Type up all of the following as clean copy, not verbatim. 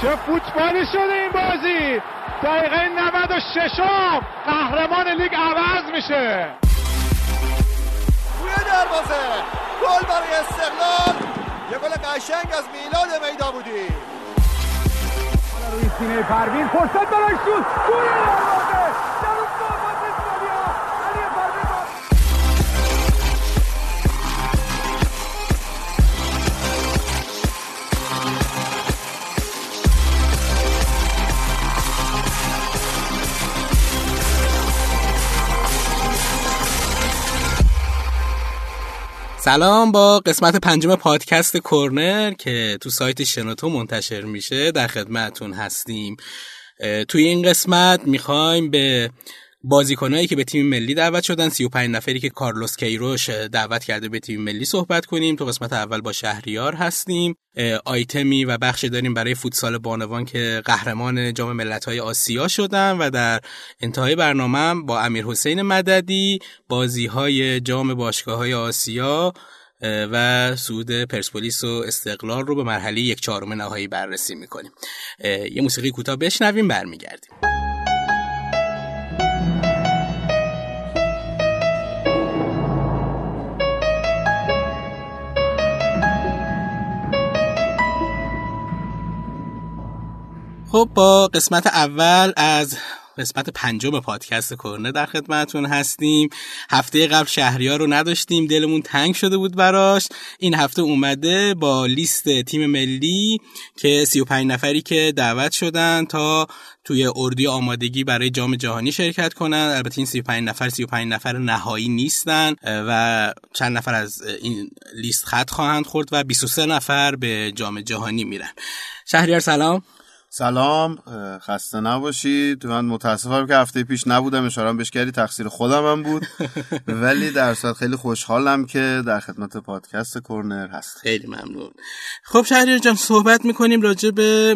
چه فوتبالی شده این بازی. دقیقه 96 قهرمان لیگ عوض میشه. روی دروازه گل برای استقلال. یه گل قشنگ از میلاد میداودی. حالا روی سینه پروین فرصت برای شوت. گل دروازه. سلام، با قسمت پنجم پادکست کرنر که تو سایت شنوتو منتشر میشه در خدمتتون هستیم. توی این قسمت میخوایم به بازیکنایی که به تیم ملی دعوت شدن، 35 نفری که کارلوس کیروش دعوت کرده به تیم ملی، صحبت کنیم. تو قسمت اول با شهریار هستیم، آیتمی و بخشی داریم برای فوتسال بانوان که قهرمان جام ملت‌های آسیا شدن و در انتهای برنامه با امیر حسین مددی بازی‌های جام باشگاه‌های آسیا و صعود پرسپولیس و استقلال رو به مرحله 1/4 نهایی بررسی می‌کنیم. یه موسیقی کوتاه بشنویم، برمیگردیم. خب، با قسمت اول از قسمت پنجم پادکست کرنر در خدمتتون هستیم. هفته قبل شهریار رو نداشتیم، دلمون تنگ شده بود براش. این هفته اومده با لیست تیم ملی که 35 نفری که دعوت شدن تا توی اردوی آمادگی برای جام جهانی شرکت کنن. البته این 35 نفر نهایی نیستن و چند نفر از این لیست خط خواهند خورد و 23 نفر به جام جهانی میرن. شهریار سلام. سلام، خسته نباشید. من متاسفم که هفته پیش نبودم، اشاره بهش کردی، تقصیر خودم هم بود، ولی در اصل خیلی خوشحالم که در خدمت پادکست کرنر هست. خیلی ممنون. خب شهریار جان، صحبت میکنیم راجع به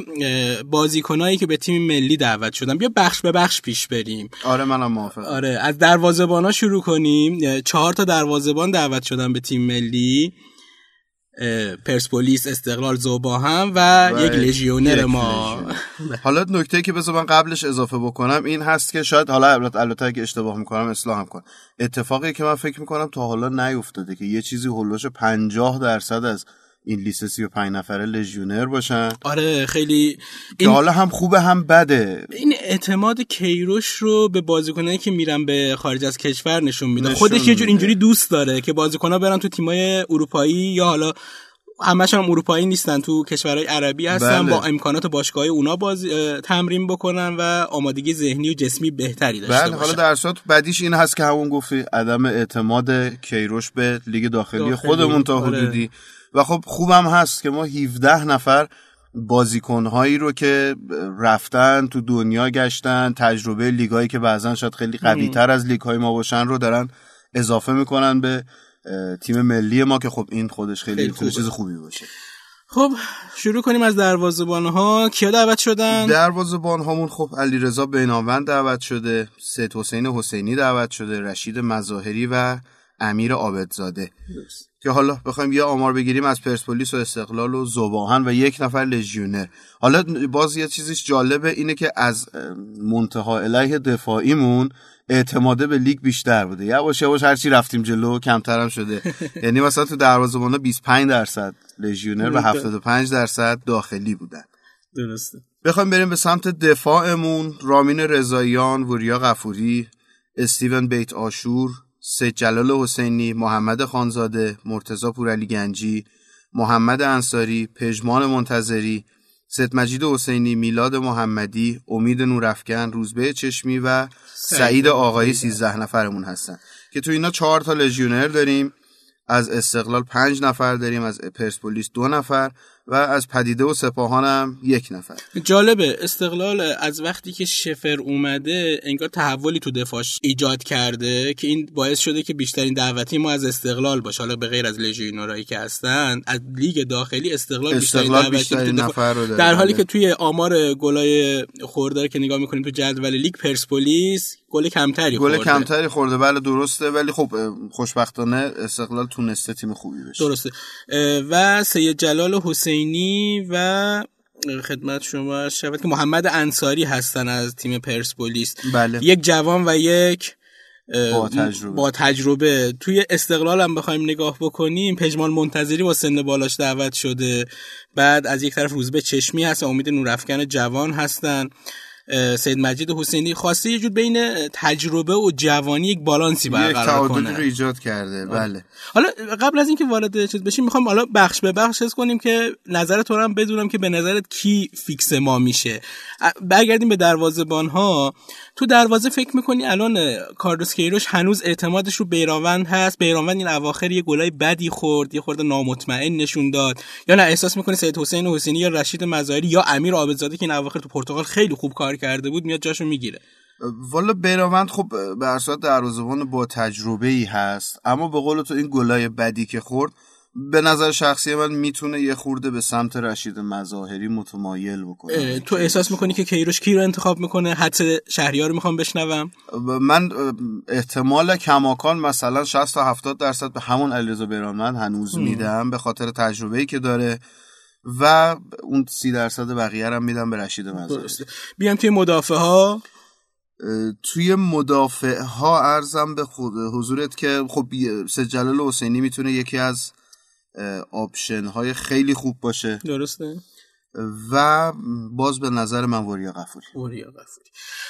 بازیکنایی که به تیم ملی دعوت شدن. بیا بخش به بخش پیش بریم. آره، منم موافقم. آره، از دروازه‌بانا شروع کنیم. 4 تا دروازه‌بان دعوت شدن به تیم ملی، پرسپولیس، استقلال، ذوباهم و یک لژیونر ما. حالا نکته که بذار من قبلش اضافه بکنم این هست که شاید حالا البته اگه اشتباه میکنم اصلاحم کن. اتفاقی که من فکر میکنم تا حالا نیفتاده که یه چیزی هولوش 50% از این لیست 35 نفره لژیونر باشن. آره، خیلی این... حالا هم خوبه هم بده. این اعتماد کیروش رو به بازیکنایی که میرن به خارج از کشور نشون میده. خودش یه جور اینجوری دوست داره که بازیکن‌ها برن تو تیمای اروپایی، یا حالا همشون هم اروپایی نیستن، تو کشورهای عربی هستن، بله. با امکانات باشگاه‌های اونا تمرین بکنن و آمادگی ذهنی و جسمی بهتری داشته باشن. بله، حالا در صورت بدیش این هست که همون گفتی، عدم اعتماد کیروش به لیگ داخلی خودمون تا حدودی. و خب خوبم هست که ما 17 نفر بازیکنهایی رو که رفتن تو دنیا، گشتن، تجربه لیگایی که بعضن شاید خیلی قوی‌تر از لیگ‌های ما باشن رو دارن اضافه میکنن به تیم ملی ما، که خب این خودش خیلی چیز خوبی باشه. خب شروع کنیم از دروازه‌بان‌ها. کیا دعوت شدن؟ دروازه‌بان هامون خب علیرضا بیناوند دعوت شده، سید حسین حسینی دعوت شده، رشید مظاهری و امیر عابدزاده. که حالا بخوایم یه آمار بگیریم از پرسپولیس و استقلال و ذوباهن و یک نفر لژیونر. حالا باز یه چیزیش جالبه اینه که از منتها الیه دفاعیمون اعتماده به لیگ بیشتر بوده، یواش هرچی رفتیم جلو کمتر هم شده. یعنی مثلا تو دروازه‌بانا 25% لژیونر و 75% داخلی بودن. درسته. بخوایم بریم به سمت دفاعمون، رامین رضاییان، وریا غفوری، استیون بیت‌آشور، سید جلال حسینی، محمد خانزاده، مرتضی پورعلی گنجی، محمد انصاری، پژمان منتظری، سید مجید حسینی، میلاد محمدی، امید نورافکن، روزبه چشمی و سعید آقایی 13 نفرمون هستن که تو اینا 4 تا لژیونر داریم. از استقلال 5 نفر داریم، از پرسپولیس 2 نفر و از پدیده و سپاهان هم 1 نفر. جالبه استقلال از وقتی که شفر اومده انگار تحولی تو دفاعش ایجاد کرده که این باعث شده که بیشترین دعوتی ما از استقلال باشه. حالا به غیر از لژیونرایی که هستن از لیگ داخلی استقلال بیشترین نفر رو داره، در حالی که توی آمار گلای خوردار که نگاه می‌کنیم تو جدول لیگ پرسپولیس گل کمتری خورده. بله درسته، ولی خب خوشبختانه استقلال تونسته تیم خوبی بشه. درسته. و سید جلال حسینی و خدمت شما عرض شود که محمد انصاری هستن از تیم پرسپولیس. بله. یک جوان و یک با تجربه. توی استقلال هم بخوایم نگاه بکنیم، پژمان منتظری با سن بالاش دعوت شده، بعد از یک طرف روزبه چشمی هست، امید نورافکن جوان هستن، سید مجید حسینی. خواسته یه جور بین تجربه و جوانی یک بالانسی برقرار کنه، یک تعادلی رو ایجاد کرده. بله. حالا قبل از اینکه وارد چیز بشیم، میخوام حالا بخش به بخش حس کنیم که نظر تو رو هم بدونم که به نظرت کی فیکس ما میشه. برگردیم به دروازه‌بان‌ها. تو دروازه فکر میکنی الان کارلوس کیروش هنوز اعتمادش رو بیراوند هست؟ بیراوند این اواخر یه گلای بدی خورد، یه خورده نامطمئن نشون داد، یا نه احساس میکنی سید حسین حسینی یا رشید مظاهری یا امیر عابدزاده که این اواخر تو پرتغال خیلی خوب کار کرده بود میاد جاشو میگیره؟ والا بیراوند خب به هر صورت دروازه‌بان با تجربه ای هست، اما به قول تو این گلای بدی که خورد به نظر شخصی من میتونه یه خورده به سمت رشید مظاهری متمایل بکنه. تو احساس میکنی که کیروش کی رو انتخاب میکنه؟ حدس شهریار میخوام بشنوم. من احتمال کماکان مثلا 60-70% به همون علیرضا بیراوند هنوز میدم به خاطر تجربه‌ای که داره و اون 30% بقیه رو میدم به رشید مظاهری. بیام توی مدافع ها. توی مدافع ها عرضم به خود حضورت که خب سید جلال حسینی میتونه یکی از آپشن های خیلی خوب باشه. درسته. و باز به نظر من وریا غفوری.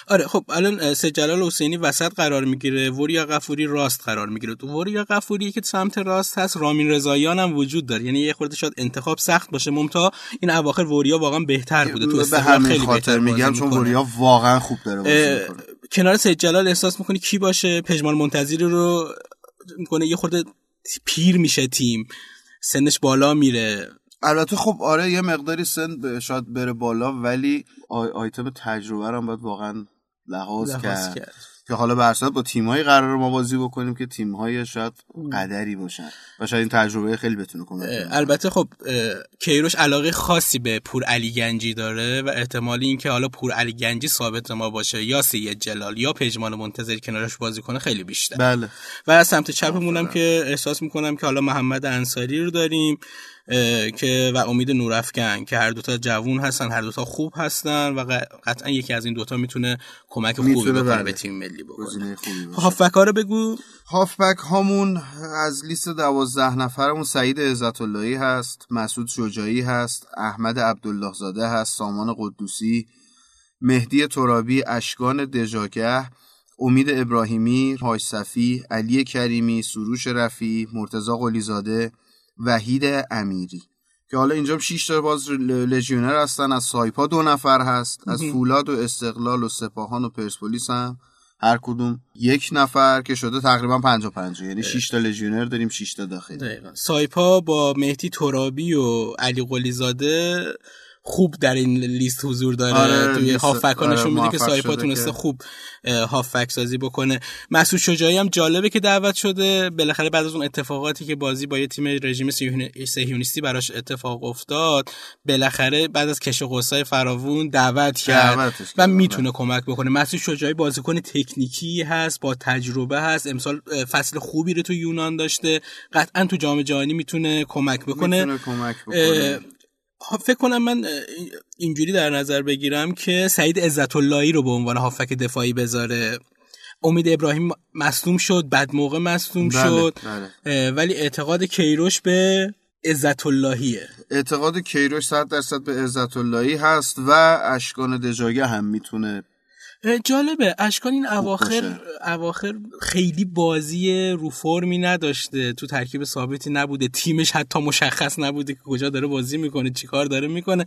آره خب الان سید جلال حسینی وسط قرار میگیره، وریا غفوری راست قرار میگیره. تو وریا غفوری که سمت راست هست، رامین رضاییان هم وجود داره، یعنی یه خورده شاید انتخاب سخت باشه. ممتا این اواخر وریا واقعا بهتر بوده تو استقلال، خیلی بهتر میگم چون وریا واقعا خوب داره بازی میکنه. کنار سید جلال احساس میکنی کی باشه؟ پژمان منتظری رو میکنه یه خورده پیر میشه، تیم سنش بالا میره. البته خب آره یه مقداری سن شاید بره بالا، ولی آیتم تجربه رو هم باید واقعا لحاظ کرد که حالا برصد با تیم‌های قرار ما بازی بکنیم که تیم‌های شاید قدری باشن و شاید این تجربه خیلی بتونه کمک کنه. البته خب کیروش علاقه خاصی به پور علی گنجی داره و احتمالی این که حالا پور علی گنجی ثابت ما باشه یا سید جلال یا پژمان منتظری کنارش بازی کنه خیلی بیشتر. بله. و از سمت چپمون هم که احساس می‌کنم که حالا محمد انصاری رو داریم که و امید نورافکن که هر دوتا جوون هستن، هر دوتا خوب هستن و قطعا یکی از این دوتا میتونه کمک خوبی بکنه به تیم ملی بکنه. هافبک‌ها رو بگو. هافبک هامون از لیست 12 نفرمون سعید عزت اللهی هست، مسعود شجاعی هست، احمد عبدالله زاده هست، سامان قدوسی، مهدی ترابی، اشکان دژاگه، امید ابراهیمی، حاج صفی، علی کریمی، سروش رفیعی، مرتضی قلی‌زاده، وحید امیری که حالا اینجا 6 تا باز لژیونر هستن. از سایپا 2 نفر هست، از فولاد و استقلال و سپاهان و پرسپولیس هم هر کدوم 1 نفر که شده تقریبا 50-50، یعنی 6 تا لژیونر داریم 6 تا داخلی. دقیقاً. سایپا با مهدی ترابی و علی قلی‌زاده خوب در این لیست حضور داره. آره توی هافبک‌ها نشون میده که سایپا تونسته خوب هافبک سازی بکنه. مسعود شجاعی هم جالبه که دعوت شده، بالاخره بعد از اون اتفاقاتی که بازی با یه تیم رژیم صهیونیستی براش اتفاق افتاد، بالاخره بعد از کش و قوسای فراوون دعوت کرد و میتونه کمک بکنه. مسعود شجاعی بازیکن تکنیکی هست، با تجربه هست، امسال فصل خوبی رو تو یونان داشته، قطعا تو جام جهانی میتونه کمک بکنه. فکر کنم من اینجوری در نظر بگیرم که سعید عزت اللهی رو به عنوان هافک دفاعی بذاره. امید ابراهیم مصدوم شد، بد موقع مصدوم شد. بله. ولی اعتقاد کیروش به عزت اللهیه. اعتقاد کیروش 100% به عزت اللهی هست و اشکان دژاگه هم میتونه. جالبه اشکان این اواخر خیلی بازی رو فرمی نداشته، تو ترکیب ثابتی نبوده، تیمش حتی مشخص نبوده که کجا داره بازی میکنه، چیکار داره میکنه.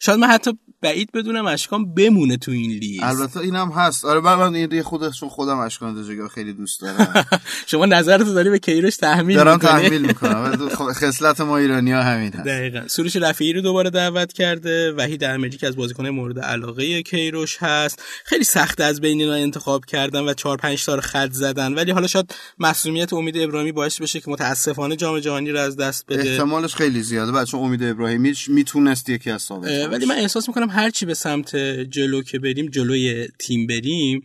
شاید من حتی بعید بدونم اشکان بمونه تو این لیست. البته اینم هست. آره من این خودم اشکان دژاگه خیلی دوست دارم. شما نظرتو داری به کیروش تحمیل میکنم. خصلت ما ایرانی‌ها همین هست. دقیقاً. سروش رفیعی رو دوباره دعوت کرده، وحید احمدی که از بازیکن‌های مورد علاقه کیروش هست. خیلی سخت از بین اینا انتخاب کردن و 4-5 تا رو خط زدن، ولی حالا شاید مسئولیت امید ابراهیمی باعث بشه که متاسفانه جام جهانی رو از دست بده. احتمالش خیلی زیاده بچه، امید ابراهیمی میتونست یکی از ثابت، ولی من احساس میکنم هرچی به سمت جلو که بریم، جلوی تیم بریم،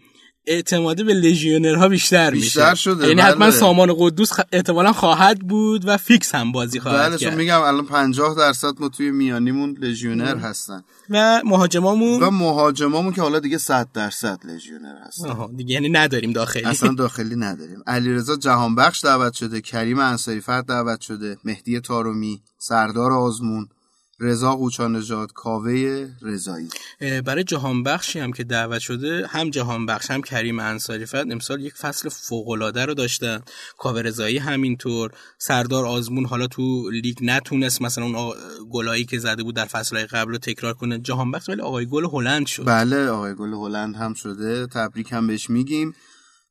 اعتماد به لژیونرها بیشتر شده. یعنی حتما سامان قدوس احتمالاً خواهد بود و فیکس هم بازی خواهد کرد. بله، میگم الان 50% ما توی میانیمون لژیونر هستن و مهاجمامون که حالا دیگه 100% لژیونر هستن دیگه، یعنی نداریم داخلی، اصلا داخلی نداریم. علیرضا جهانبخش دعوت شده، کریم انصاریفرد دعوت شده، مهدی طارمی، سردار آزمون، رضا قوچان‌نژاد، کاوه رضایی. برای جهانبخشی هم که دعوت شده، هم جهانبخش هم کریم انصاریفرد امسال یک فصل فوق‌العاده رو داشتن، کاوه رضایی همینطور، سردار آزمون حالا تو لیگ نتونست مثلا اون گلایی که زده بود در فصل‌های قبل رو تکرار کنه جهانبخش، ولی آقای گل هلند شد. بله، آقای گل هلند هم شده، تبریک هم بهش میگیم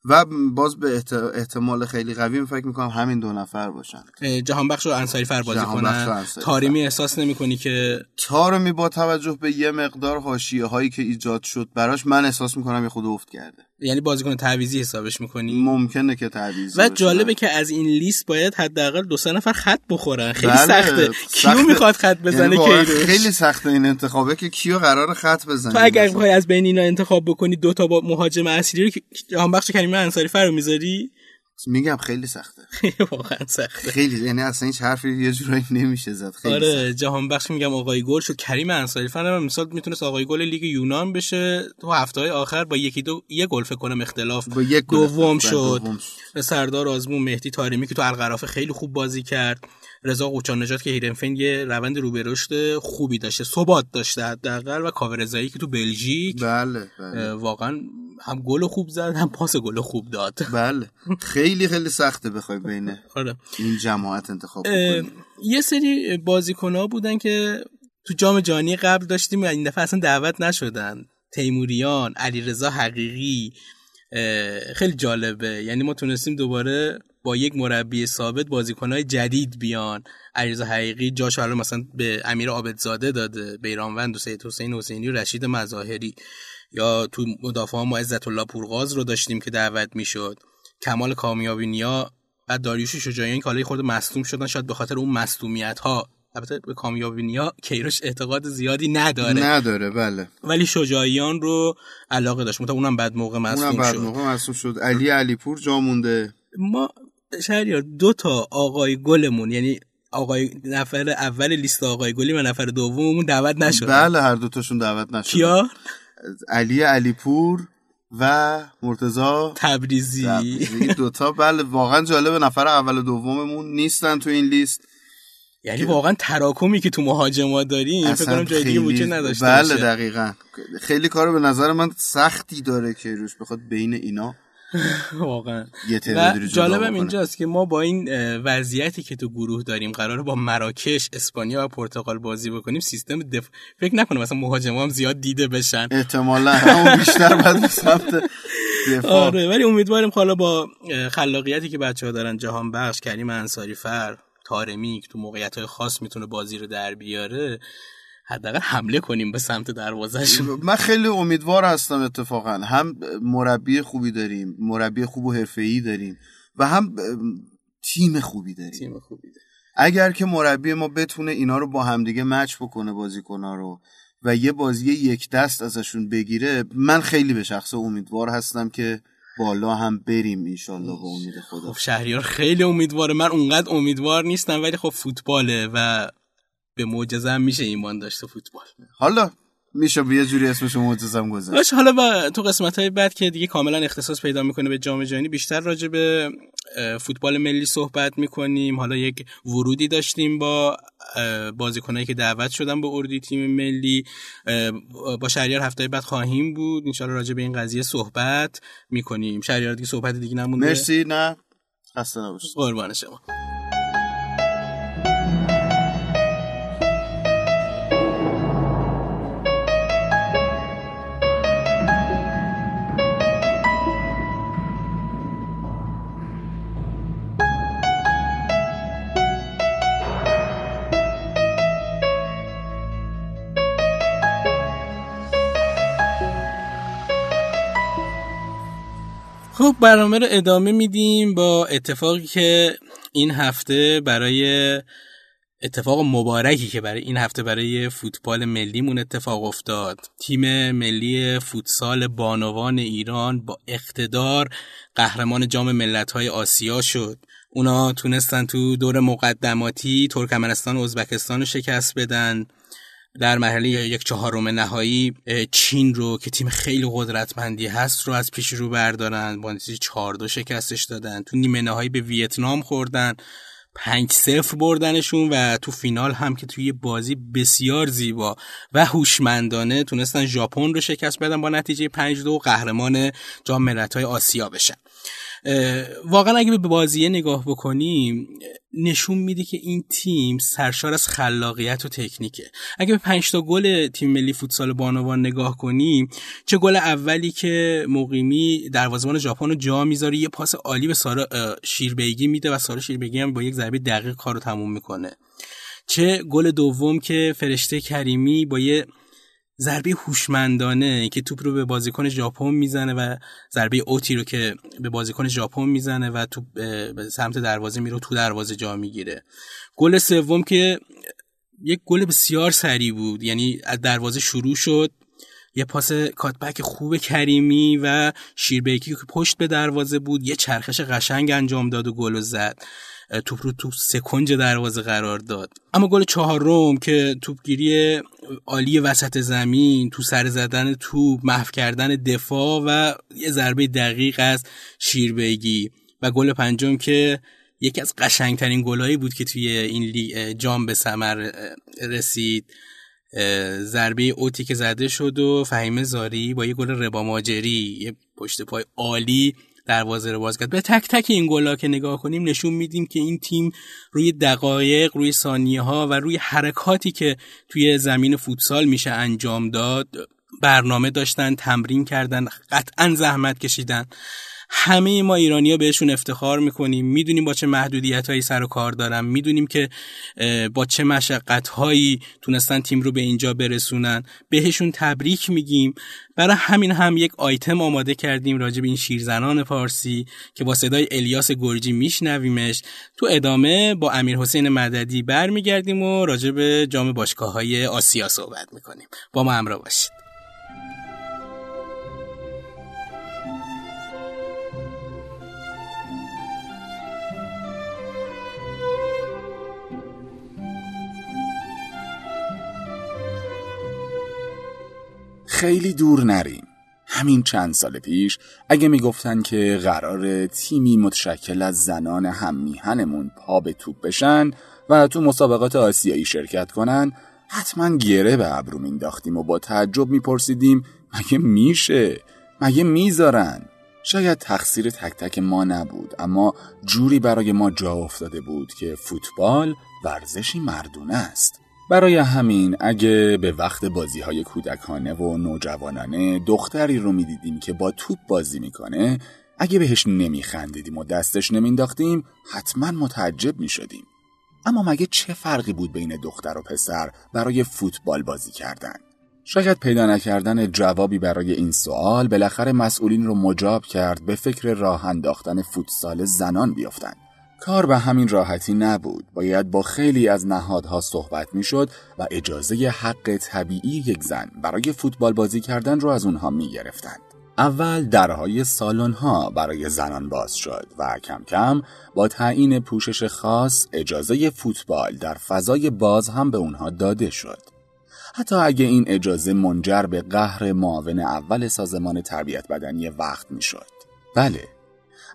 و باز به احتمال خیلی قوی فکر میکنم همین دو نفر باشن، جهانبخش و انصاریفر بازی کنن. تارمی احساس نمیکنی که تارمی با توجه به یه مقدار حاشیه هایی که ایجاد شد براش، من احساس میکنم یه خود افت کرده، یعنی بازیکن تعویضی حسابش میکنی؟ ممکنه که تعویضی. و جالبه که از این لیست باید حداقل 2 نفر خط بخورن. خیلی سخته. کیو میخواد خط بزنه؟ یعنی خیلی سخته این انتخابه که کیو قرار خط بزنه. تو اگر بخوای از بین اینا انتخاب بکنی، 2 تا با مهاجم اصلی رو که جهانبخش کریم انصاریفر رو میذاری؟ میگم خیلی سخته. واقعا سخته. خیلی، یعنی اصلا هیچ حرفی یه جورایی نمیشه زد. خیلی. آره، جهانبخش میگم آقای گل شد، کریم انصاریفر مثلا میتونه آقای گل لیگ یونان بشه، تو هفته‌های آخر با یکی دو یه گل فکر کنم اختلاف دوم شد. سردار آزمون، مهدی طارمی که تو القرافه خیلی خوب بازی کرد، رضا قوچان‌نژاد که هیرنفین یه روند رو به رشد خوبی داشته، ثبات داشته حداقل، و کاوه رضایی که تو بلژیک بله. واقعا هم گل خوب زد هم پاس گل خوب داد. بله، خیلی سخته بخوای بین این جماعت انتخاب کنی. یه سری بازیکن‌ها بودن که تو جام جهانی قبل داشتیم و این دفعه اصلا دعوت نشدن، تیموریان، علیرضا حقیقی. خیلی جالبه، یعنی ما تونستیم دوباره با یک مربی ثابت بازیکن‌های جدید بیان. علیرضا حقیقی جاش حالا مثلا به امیر عابدزاده داده، بیرانوند و سید حسین حسینی و رشید مظاهری، یا تو مدافعان ما عزت الله پورغاز رو داشتیم که دعوت میشد، کمال کامیابی نیا و داریوش شجاعیان که حالا خورده مصدوم شدن، شاید به خاطر اون مصدومیت‌ها. البته به کامیابی نیا کیروش اعتقاد زیادی نداره بله، ولی شجاعیان رو علاقه داشت، مثلا اونم بعد موقع مصدوم شد. علی پور جا مونده. ما شهریار 2 تا آقای گلمون، یعنی آقای نفر اول لیست آقای گلی و نفر دوممون دعوت نشد. بله، هر 2 تاشون دعوت نشد. کیا؟ علی پور و مرتضی تبریزی 2 تا. بله، واقعا جالب، نفر اول و دوممون نیستن تو این لیست، یعنی واقعا تراکمی که تو مهاجما داریم فکر کنم جای دیگه وجود نداشته. بله، دقیقاً. خیلی کارو به نظر من سختی داره که روش بخواد بین اینا واقعا. جالبم اینجاست که ما با این وضعیتی که تو گروه داریم قراره با مراکش، اسپانیا و پرتغال بازی بکنیم. سیستم فکر نکنم مثلا مهاجما هم زیاد دیده بشن، احتمالاً همون بیشتر بعد سمت دفاع. آره، ولی امیدواریم حالا با خلاقیتی که بچه‌ها دارن، جهانبخش، کریم انصاریفر، طارمی که تو موقعیت‌های خاص میتونه بازی رو در بیاره، حداقل حمله کنیم به سمت دروازه‌ش. من خیلی امیدوار هستم. اتفاقا هم مربی خوبی داریم، مربی خوب و حرفه‌ای داریم و هم تیم خوبی داریم. اگر که مربی ما بتونه اینا رو با همدیگه مچ بکنه، بازیکن‌ها رو، و یه بازی یک دست ازشون بگیره، من خیلی به شخص امیدوار هستم که بالا هم بریم انشالله به امید خدا. خب شهریار خیلی امیدواره، من اونقدر امیدوار نیستم، ولی خب فوتباله و به معجزه هم میشه ایمان داشته. فوتبال حالا میشه به یه جوری اسمش معجزه هم گذاشت. حالا با تو قسمت‌های بعد که دیگه کاملا اختصاص پیدا میکنه به جام جهانی، بیشتر راجع به فوتبال ملی صحبت میکنیم. حالا یک ورودی داشتیم با بازیکنایی که دعوت شدن به اردوی تیم ملی. با شهریار هفته بعد خواهیم بود، ان شاءالله راجع به این قضیه صحبت میکنیم. شهریار دیگه صحبت دیگه نمونده. مرسی، نه خسته نباشید. قربان شما. خب برنامه رو ادامه میدیم با اتفاقی که این هفته برای اتفاق مبارکی که برای این هفته برای فوتبال ملیمون اتفاق افتاد. تیم ملی فوتسال بانوان ایران با اقتدار قهرمان جام ملت‌های آسیا شد. اونا تونستن تو دور مقدماتی ترکمنستان و ازبکستان رو شکست بدن. در مرحله 1/4 نهایی چین رو که تیم خیلی قدرتمندی هست رو از پیش رو بردارن، با نتیجه 4-2 شکستش دادن. تو نیمه نهایی به ویتنام خوردن، 5-0 بردنشون و تو فینال هم که توی بازی بسیار زیبا و هوشمندانه تونستن ژاپن رو شکست بدن با نتیجه 5-2 قهرمان جام ملت‌های آسیا بشن. واقعا اگه به بازیه نگاه بکنیم نشون میده که این تیم سرشار از خلاقیت و تکنیکه. اگه به 5 تا گل تیم ملی فوتسال بانوان نگاه کنیم، چه گل اولی که مقیمی دروازه‌بان ژاپن رو جا میذاره، یه پاس عالی به سارا شیربیگی میده و سارا شیربیگی هم با یک ضربه دقیق کارو تموم میکنه. چه گل دوم که فرشته کریمی با یه ضربه هوشمندانه که توپ رو به بازیکن ژاپن میزنه و ضربه اوتی رو که به بازیکن ژاپن میزنه و توپ به سمت دروازه میره و تو دروازه جا میگیره. گل سوم که یک گل بسیار سریع بود، یعنی از دروازه شروع شد، یه پاس کاتبک خوب کریمی و شیربیکی که پشت به دروازه بود یه چرخش قشنگ انجام داد و گل زد، توپ رو تو سکنج دروازه قرار داد. اما گل 4 که توپگیری عالی وسط زمین، تو سر زدن توپ، محو کردن دفاع و یه ضربه دقیق از شیربیگی، و گل 5 که یکی از قشنگترین گلایی بود که توی این جام به ثمر رسید، ضربه اوتی که زده شد و فهیمه زاری با یه گل ربا ماجری، یه پشت پای عالی دروازه رو باز کرد. به تک تک این گل‌ها که نگاه کنیم نشون میدیم که این تیم روی دقایق، روی ثانیه‌ها و روی حرکاتی که توی زمین فوتسال میشه انجام داد برنامه داشتن، تمرین کردن، قطعاً زحمت کشیدن. همه ما ایرانی‌ها بهشون افتخار می‌کنیم، می‌دونیم با چه محدودیت‌هایی سر و کار دارن، می‌دونیم که با چه مشقت‌هایی تونستن تیم رو به اینجا برسونن، بهشون تبریک میگیم. برای همین هم یک آیتم آماده کردیم راجع به این شیرزنان پارسی که با صدای الیاس گرجی میشنویمش. تو ادامه با امیر حسین مددی برمیگردیم و راجع به جام باشگاه‌های آسیا صحبت می‌کنیم. با ما همراه باشید. خیلی دور نریم، همین چند سال پیش اگه میگفتن که قرار تیمی متشکل از زنان هم‌میهنمون پا به توپ بشن و تو مسابقات آسیایی شرکت کنن، حتما گره به ابرو مینداختیم و با تعجب میپرسیدیم مگه میشه؟ مگه میذارن؟ شاید تقصیر تک تک ما نبود، اما جوری برای ما جا افتاده بود که فوتبال ورزشی مردونه است. برای همین اگه به وقت بازی‌های کودکانه و نوجوانانه دختری رو می‌دیدیم که با توپ بازی می‌کنه، اگه بهش نمی‌خندیدیم و دستش نمی‌انداختیم، حتما متعجب می‌شدیم. اما مگه چه فرقی بود بین دختر و پسر برای فوتبال بازی کردن؟ شاید پیدا نکردن جوابی برای این سوال بالاخره مسئولین رو مجاب کرد به فکر راه انداختن فوتسال زنان بیافتن. کار به همین راحتی نبود، باید با خیلی از نهادها صحبت میشد و اجازه حق طبیعی یک زن برای فوتبال بازی کردن رو از اونها میگرفتند. اول درهای سالن‌ها برای زنان باز شد و کم کم با تعیین پوشش خاص اجازه فوتبال در فضای باز هم به اونها داده شد. حتی اگه این اجازه منجر به قهر معاون اول سازمان تربیت بدنی وقت میشد. بله،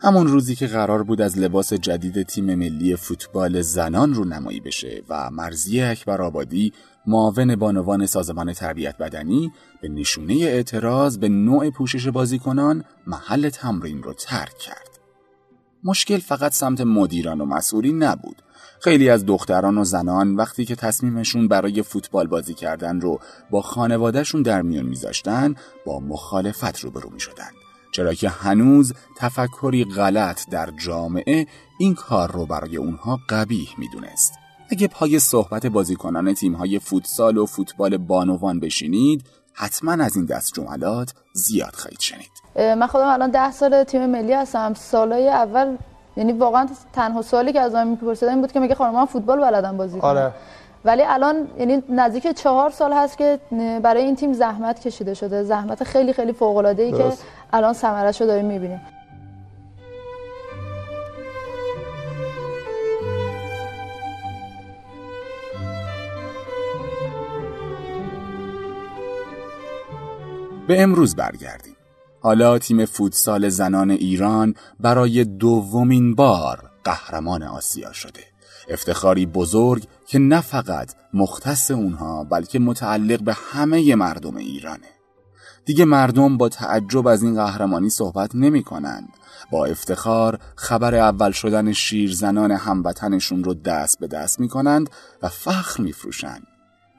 همون روزی که قرار بود از لباس جدید تیم ملی فوتبال زنان رو نمایی بشه و مرضیه اکبرآبادی، معاون بانوان سازمان تربیت بدنی، به نشونه اعتراض به نوع پوشش بازیکنان محل تمرین رو ترک کرد. مشکل فقط سمت مدیران و مسئولین نبود. خیلی از دختران و زنان وقتی که تصمیمشون برای فوتبال بازی کردن رو با خانوادهشون در میون میذاشتن، با مخالفت روبرو میشدن، چرا که هنوز تفکری غلط در جامعه این کار رو برای اونها قبیح میدونست. اگه پای صحبت بازیکنان تیم‌های فوتسال و فوتبال بانوان بشینید، حتما از این دست جملات زیاد خواهید شنید. من خودم الان 10 سال تیم ملی هستم. سالای اول یعنی واقعا تنها سوالی که از من میپرسیدن این بود که میگه خانم من فوتبال بلدم بازی کنم. آره. ولی الان یعنی نزدیک 4 سال هست که برای این تیم زحمت کشیده شده، زحمت خیلی خیلی فوق العاده ای که الان ثمره‌شو داریم میبینیم. به امروز برگردیم. حالا تیم فوتسال زنان ایران برای دومین بار قهرمان آسیا شده. افتخاری بزرگ که نه فقط مختص اونها بلکه متعلق به همه مردم ایرانه. دیگه مردم با تعجب از این قهرمانی صحبت نمی کنن. با افتخار خبر اول شدن شیرزنان هموطنشون رو دست به دست می کنند و فخر می فروشن.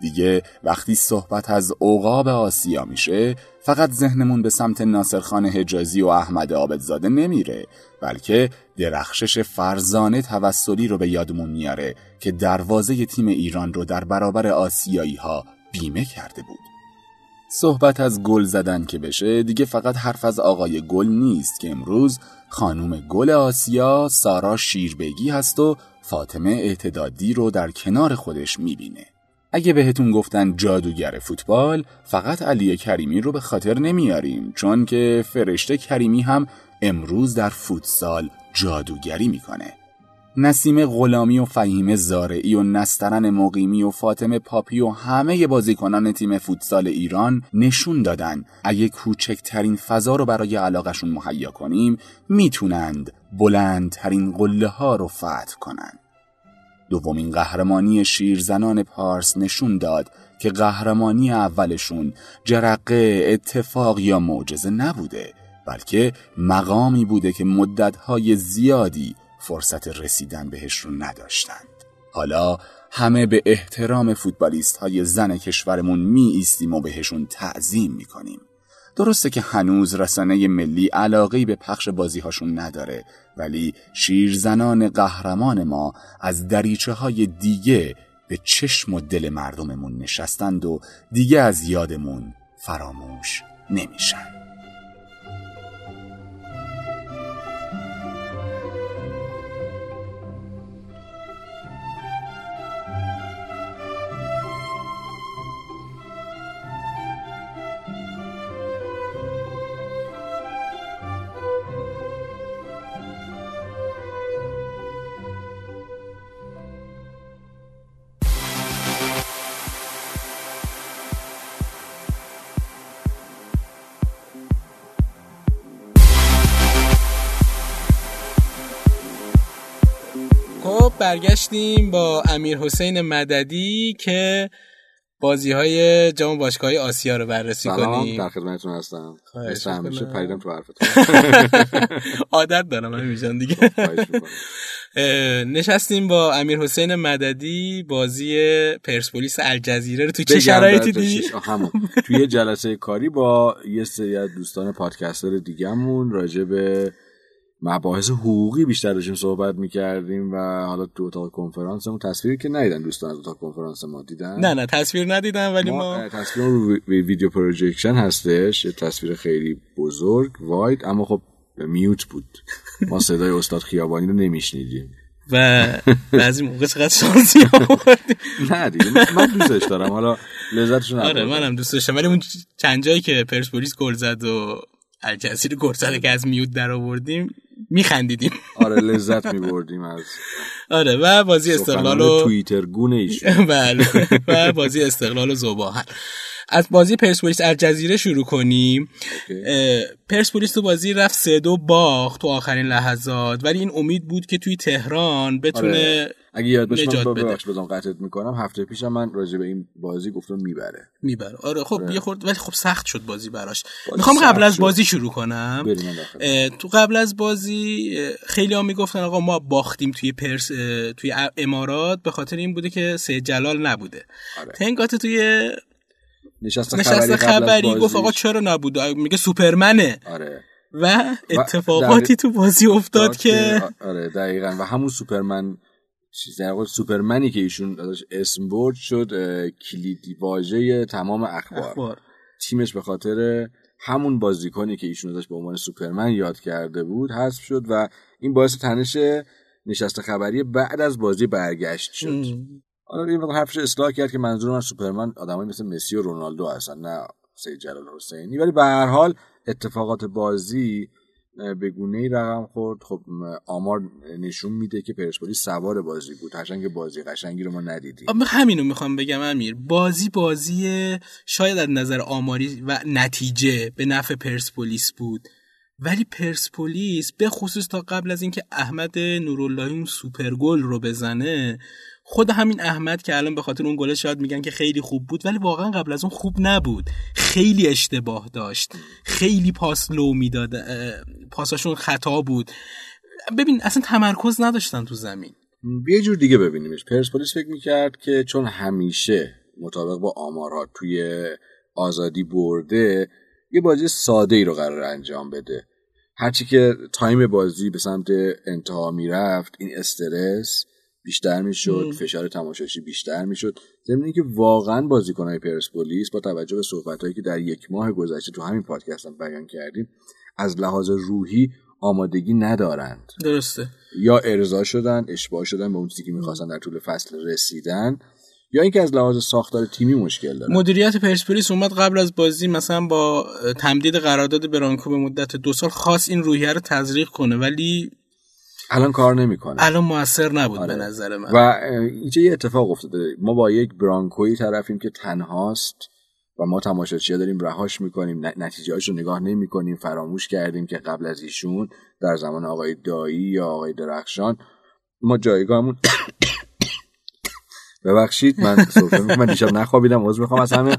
دیگه وقتی صحبت از عقاب آسیا میشه فقط ذهنمون به سمت ناصرخان حجازی و احمد عابدزاده نمیره، بلکه درخشش فرزانه توسلی رو به یادمون میاره که دروازه تیم ایران رو در برابر آسیایی ها بیمه کرده بود. صحبت از گل زدن که بشه دیگه فقط حرف از آقای گل نیست که امروز خانم گل آسیا سارا شیربیگی هست و فاطمه اعتدادی رو در کنار خودش میبینه. اگه بهتون گفتن جادوگر فوتبال، فقط علی کریمی رو به خاطر نمیاریم، چون که فرشته کریمی هم امروز در فوتسال جادوگری میکنه. نسیم غلامی و فهیم زارعی و نسترن مقیمی و فاطمه پاپی و همه بازیکنان تیم فوتسال ایران نشون دادن اگه کوچکترین فضا رو برای علاقشون مهیا کنیم میتونند بلندترین قله ها رو فتح کنند. دومین قهرمانی شیرزنان پارس نشون داد که قهرمانی اولشون جرقه، اتفاق یا معجزه نبوده، بلکه مقامی بوده که مدت‌های زیادی فرصت رسیدن بهش رو نداشتند. حالا همه به احترام فوتبالیست‌های زن کشورمون می‌ایستیم و بهشون تعظیم می‌کنیم. درسته که هنوز رسانه ملی علاقه‌ای به پخش بازی‌هاشون نداره، ولی شیرزنان قهرمان ما از دریچه‌های دیگه به چشم و دل مردممون نشستند و دیگه از یادمون فراموش نمیشن. برگشتیم با امیر حسین مددی که بازی‌های جام باشگاه‌های آسیا رو بررسی کنیم. در خدمتتون هستم. مثل همیشه پریدم تو حرفتون. عادت دارم همیشه دیگه. نشستیم با امیر حسین مددی بازی پرسپولیس الجزیره رو تو چه شرایطی دیدی؟ تو یه جلسه کاری با یه سری از دوستان پادکستر دیگه‌مون راجع به مباحث حقوقی بیشتر روشون صحبت میکردیم و حالا تو اتاق کنفرانسمون تصویر که ندیدن دوستان از اتاق کنفرانس ما دیدن؟ نه تصویر ندیدن، ولی ما تصویر رو ویدیو پروژکشن هستش، یه تصویر خیلی بزرگ واید، اما خب میوت بود، ما صدای استاد خیابانی رو نمیشنیدیم و از این موقع چقدر شانسی آوردیم. نه دیگه من دوستش دارم، حالا لذتشون رو آره منم دوستش دارم، ولی اون چند جایی که پرسپولیس گل زد و الجزیره گل زد که از میوت درآوردیم میخندیدیم. آره لذت میبردیم از آره و بازی استقلال و توییتر گونه ایشون بله و بازی استقلال و ذوب‌آهن. از بازی پرسپولیس الجزیره شروع کنیم. پرسپولیس تو بازی رفت 3-2 باخت تو آخرین لحظات، ولی این امید بود که توی تهران بتونه آره. اگه یاد باشه من ببخشید قطعت میکنم، هفته پیشم من راجع به این بازی گفتم میبره آره خب آره. یه خورد ولی خب سخت شد بازی براش. میخوام قبل از بازی شروع کنم. تو قبل از بازی خیلی ها میگفتن آقا ما باختیم توی توی امارات به خاطر این بوده که سید جلال نبوده. آره. تنگات توی نشست خبری گفت آقا چرا نبوده، میگه سوپرمنه. آره. و اتفاقاتی تو بازی افتاد که آره دقیقاً و همون سوپرمن سوپرمنی که ایشون ازش اسم برد شد کلیدی واژه تمام اخبار. تیمش به خاطر همون بازیکنی که ایشون ازش به عنوان سوپرمن یاد کرده بود حذف شد و این باعث تنش نشست خبری بعد از بازی برگشت شد. حالا این مقدار حرفش اصلاح کرد که منظور من سوپرمن آدمایی مثل مسی و رونالدو هستن، نه سید جلال حسینی. ولی به هر حال اتفاقات بازی به گونه‌ای رقم خورد. خب آمار نشون میده که پرسپولیس سوار بازی بود، هرچند بازی قشنگی رو ما ندیدیم. من همینو میخوام بگم امیر، بازی شاید از نظر آماری و نتیجه به نفع پرسپولیس بود، ولی پرسپولیس به خصوص تا قبل از اینکه احمد نوراللهی اون سوپر گل رو بزنه، خود همین احمد که الان به خاطر اون گل شاید میگن که خیلی خوب بود، ولی واقعا قبل از اون خوب نبود، خیلی اشتباه داشت، خیلی پاس لو میداد، پاساشون خطا بود. ببین اصلا تمرکز نداشتن تو زمین. یه جور دیگه ببینیمش، پرسپولیس فکر میکرد که چون همیشه مطابق با آمارها توی آزادی برده، یه بازی ساده ای رو قرار انجام بده. هرچی که تایم بازی به سمت انتها میرفت، این استرس بیشتر میشد، فشار تماشاشی بیشتر میشد. ضمناً که واقعا بازیکن‌های پرسپولیس با توجه به صحبتایی که در یک ماه گذشته تو همین پادکست هم بیان کردیم، از لحاظ روحی آمادگی ندارند. درسته، یا ارضا شدن، اشباع شدن به اون چیزی که می‌خواستن در طول فصل رسیدن، یا اینکه از لحاظ ساختار تیمی مشکل داره. مدیریت پرسپولیس اومد قبل از بازی مثلا با تمدید قرارداد برانکو به مدت 2 سال خاص این روحیه رو تزریق کنه، ولی الان کار نمیکنه. الان موثر نبود. آره. به نظر من. و اینجا یه اتفاق افتاده، ما با یک برانکوی طرفیم که تنهاست و ما تماشاگرها داریم رهاش میکنیم، نتیجه‌اش رو نگاه نمیکنیم، فراموش کردیم که قبل از ایشون در زمان آقای دایی یا آقای درخشان ما جایگاهمون ببخشید من صحبت من دیشب نخوابیدم، عذر میخوام. از همه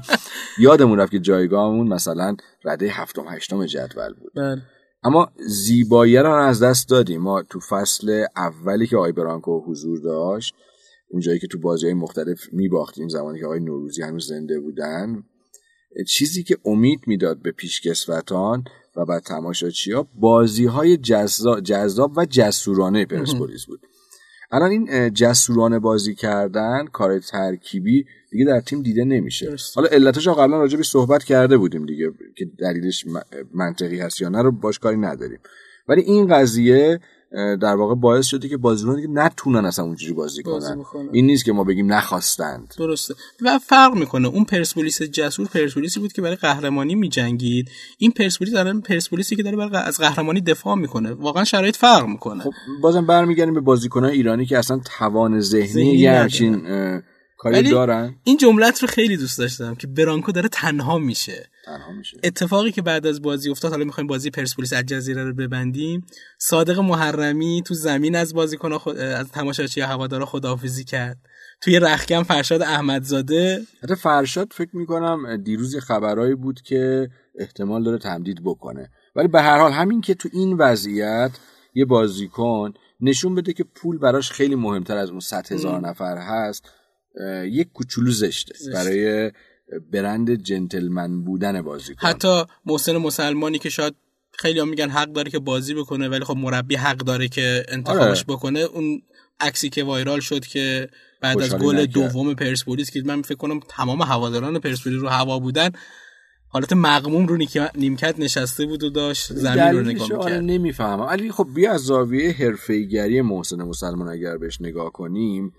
یادمون رفت که جایگاهمون مثلا رده 7م 8م جدول بود. بله. اما زیبایی رو از دست دادیم. ما تو فصل اولی که آقای برانکو حضور داشت، اونجایی که تو بازی‌های مختلف می‌باختیم، زمانی که آقای نوروزی هنوز زنده بودن، چیزی که امید میداد به پیشکسوتان و بعد تماشاچی‌ها، بازی‌های جذاب و جسورانه پرسپولیس بود. الان این جسورانه بازی کردن، کار ترکیبی دیگه در تیم دیده نمیشه. حالا علتش رو قبلا راجع به صحبت کرده بودیم دیگه، که دلیلش منطقی هست یا نه رو باش کاری نداریم، ولی این قضیه در واقع باعث شده که بازیکن دیگه نتونن اصلا اونجوری بازی کنن. این نیست که ما بگیم نخواستند. درسته. و فرق میکنه. اون پرسپولیس جسور پرسپولیسی بود که برای قهرمانی میجنگید، این پرسپولیس الان پرسپولیسی که داره برای از قهرمانی دفاع میکنه. واقعا شرایط فرق میکنه. خب بازم برمیگردیم به بازیکنان ایرانی که اصلا توان ذهنی همچین کاری دارن. این جملت رو خیلی دوست داشتم که برانکو داره تنها میشه. اتفاقی که بعد از بازی افتاد، حالا میخوایم بازی پرسپولیس الجزیره رو ببندیم، صادق محرمی تو زمین از بازیکن‌ها از تماشاچی‌ها هوادارا خداحافظی کرد. توی رختکن فرشاد احمدزاده، حتی فرشاد فکر میکنم دیروز خبرایی بود که احتمال داره تمدید بکنه، ولی به هر حال همین که تو این وضعیت یه بازیکن نشون بده که پول براش خیلی مهمتر از اون 100,000 نفر هست، یک کوچولو زشته برای برند جنتلمن بودن بازیکن. حتی محسن مسلمانی که شاید خیلی هم میگن حق داره که بازی بکنه، ولی خب مربی حق داره که انتخابش بکنه. اون عکسی که وایرال شد که بعد از گل دوم پرسپولیس که من فکر کنم تمام هواداران پرسپولیس رو هوا بودن، حالت مغموم رو نیمکت نشسته بود و داشت زمین رو نگاه می‌کرد. آره نمی‌فهمم. علی خب بیا از زاویه حرفه‌ایگری محسن مسلمان اگر بهش نگاه کنیم،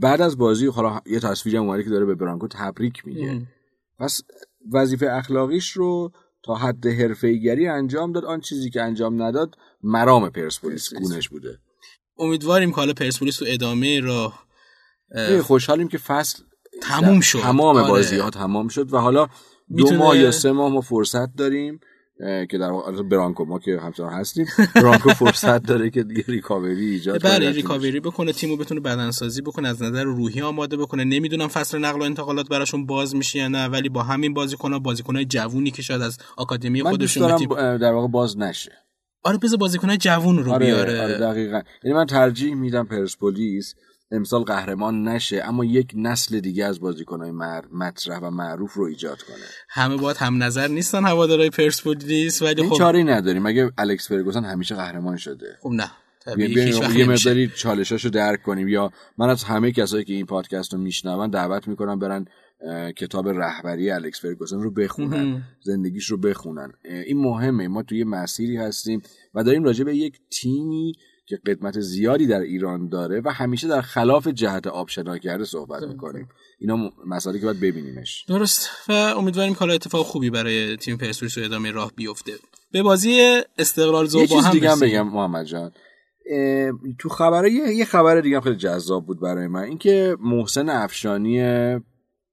بعد از بازی حالا یه تصویری هم اومده که داره به برانکو تبریک میگه. پس وظیفه اخلاقیش رو تا حد حرفه‌ایگری انجام داد. آن چیزی که انجام نداد مرام پرسپولیس گونش بوده. امیدواریم که حالا پرسپولیس تو ادامه را خوشحالیم که فصل تموم شد، تمام بازی‌ها تمام شد و حالا 2 ماه یا 3 ماه ما فرصت داریم که در واقع برانکو، ما که همچنان هستیم، برانکو فرصت داره که دیگه ریکاوری ایجاد کنه، بله ریکاوری بکنه، تیمو بتونه بدنسازی بکنه، از نظر روحی آماده بکنه. نمیدونم فصل نقل و انتقالات براشون باز میشه یا نه، ولی با همین بازیکنای جوونی که شاید از آکادمی خودشون در واقع باز نشه. آره بذار بازیکنای جوون رو بیاره. آره دقیقاً. یعنی من ترجیح میدم پرسپولیس امسال قهرمان نشه، اما یک نسل دیگه از بازیکن‌های مطرح و معروف رو ایجاد کنه. همه باید هم نظر نیستن هوادارهای پرسپولیس، ولی خب چاری نداریم. اگه الکس فرگوسن همیشه قهرمان شده، خب نه طبیعیه یه مقداری چالشاشو درک کنیم. یا من از همه کسایی که این پادکست رو میشنون دعوت میکنم برن کتاب رهبری الکس فرگوسن رو بخونن، زندگیش رو بخونن. این مهمه، ما توی مسیری هستیم و داریم راجع به یک تیمی که قدمت زیادی در ایران داره و همیشه در خلاف جهت آبشنا کرده صحبت می‌کنیم. اینا مسائلی که باید ببینیمش. درست، و امیدواریم که حالا اتفاق خوبی برای تیم پرسپولیس و ادامه راه بیفته. به بازی استقلال ذوبا هم دیگه بگم محمد جان، تو خبرای یه خبر دیگه خیلی جذاب بود برای من، اینکه محسن افشانی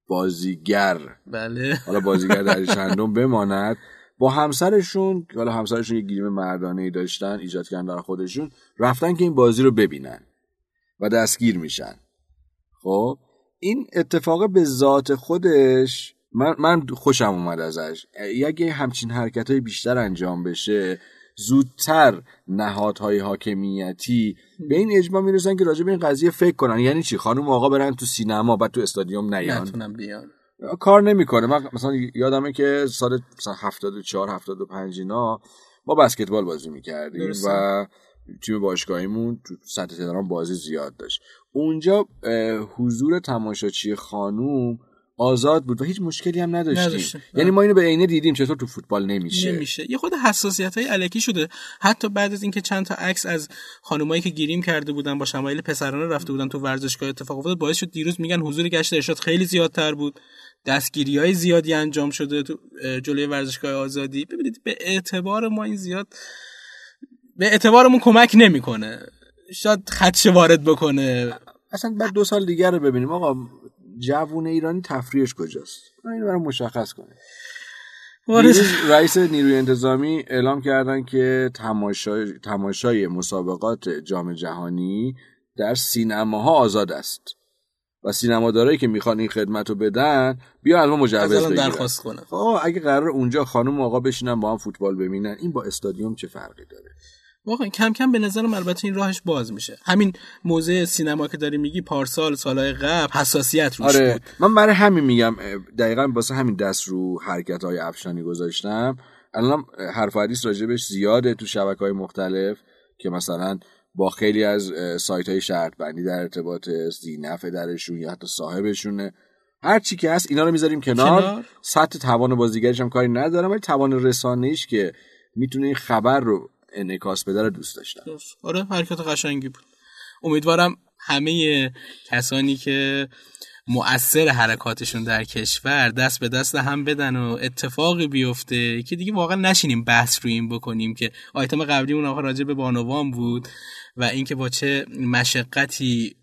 بازیگر، بله حالا بازیگر در چندم بماند، با همسرشون که حالا همسرشون یه گریم مردانه‌ای داشتن ایجاد کردن برای خودشون، رفتن که این بازی رو ببینن و دستگیر میشن. خب این اتفاق به ذات خودش من خوشم اومد ازش. اگه همچین حرکت‌های بیشتر انجام بشه، زودتر نهادهای حاکمیتی به این اجماع میرسن که راجع به این قضیه فکر کنن. یعنی چی خانم آقا برن تو سینما بعد تو استادیوم نیان؟ کار نمیکنه. من مثلا یادمه که سال 74 75 اینا ما بسکتبال بازی میکردیم و تیم باشگاهیمون تو سطح تهران بازی زیاد داشت. اونجا حضور تماشاچی خانم آزاد بود و هیچ مشکلی هم نداشتیم. یعنی ما اینو به عینه دیدیم، چطور تو فوتبال نمیشه. یه خود حساسیت‌های الکی شده، حتی بعد از اینکه چند تا عکس از خانمایی که گریم کرده بودن با شمایل پسرانه رفته بودن تو ورزشگاه اتفاق افتاد، باعث شد دیروز میگن حضور گشت ارشاد خیلی زیادتر بود، دستگیری‌های زیادی انجام شده تو جلوی ورزشگاه آزادی. ببینید به اعتبار ما این زیاد به اعتبارمون کمک نمی‌کنه، شاید خدشه وارد بکنه. اصلا بعد 2 سال دیگه رو ببینیم آقا جوون ایرانی تفریحش کجاست، اینو برام مشخص کنه. رئیس نیروی انتظامی اعلام کردن که تماشای مسابقات جام جهانی در سینماها آزاد است و سینمادارایی که میخوان این خدمت رو بدن بیا از ما مجوز درخواست کنن. آقا اگه قرار اونجا خانم و آقا بشینن با هم فوتبال ببینن، این با استادیوم چه فرقی داره؟ واقعا کم کم به نظرم البته این راهش باز میشه. همین موزه سینما که داری میگی، پارسال سالهای قبل حساسیت روش بود. من برای همین میگم دقیقاً واسه همین دست رو حرکت‌های افشانی گذاشتم. الانم حرف و حدیث راجبش زیاده تو شبکه‌های مختلف که مثلا با خیلی از سایت‌های شرط بندی در ارتباط، زینفع درشون یا حتی صاحبشونه. هر چی که هست اینا رو میذاریم کنار. سطح توان بازیگریش هم کاری ندارم، ولی توان رسانه‌ایش که میتونه این خبر رو انعکاس بده رو دوست داشتم. آره حرکت قشنگی بود. امیدوارم همه کسانی که مؤثر حرکاتشون در کشور دست به دست هم بدن و اتفاقی بیفته که دیگه واقعا نشینیم بحث رو این بکنیم که آیتم قبلیمون آقا راجع به بانوان بود و اینکه با چه مشقتی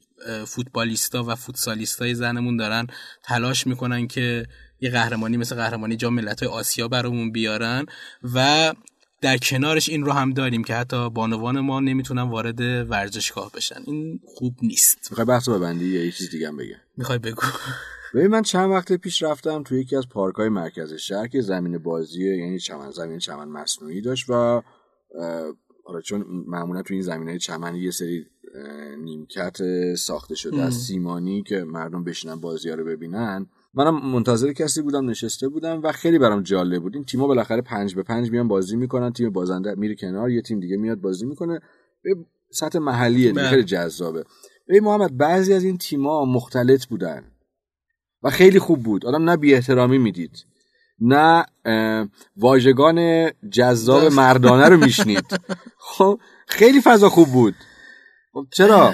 فوتبالیستا و فوتسالیستای زنمون دارن تلاش میکنن که یه قهرمانی مثل قهرمانی جام ملت‌های آسیا برامون بیارن، و در کنارش این رو هم داریم که حتی بانوان ما نمیتونن وارد ورزشگاه بشن. این خوب نیست. میخوای بحث ببندی یا یه چیز دیگه هم بگم؟ میخوای بگو. ببین من چند وقت پیش رفتم توی یکی از پارک‌های مرکز شهر که زمین بازی، یعنی زمین چمن مصنوعی داشت و حالا چون معمولا توی این زمین‌های چمن یه سری نیمکت ساخته شده از سیمانی که مردم بشینن بازی‌ها رو ببینن، منم منتظر کسی بودم، نشسته بودم و خیلی برام جالب بود. این تیم‌ها بالاخره 5-5 میان بازی میکنن، تیم بازنده میره کنار، یه تیم دیگه میاد بازی میکنه به سطح محلیه دیگه. خیلی جذابه. ببین محمد، بعضی از این تیم‌ها مختلط بودن و خیلی خوب بود. آدم نه بی‌احترامی میدید، نه واژگان جذاب مردانه رو میشنید. خب خیلی فضا خوب بود. خب چرا؟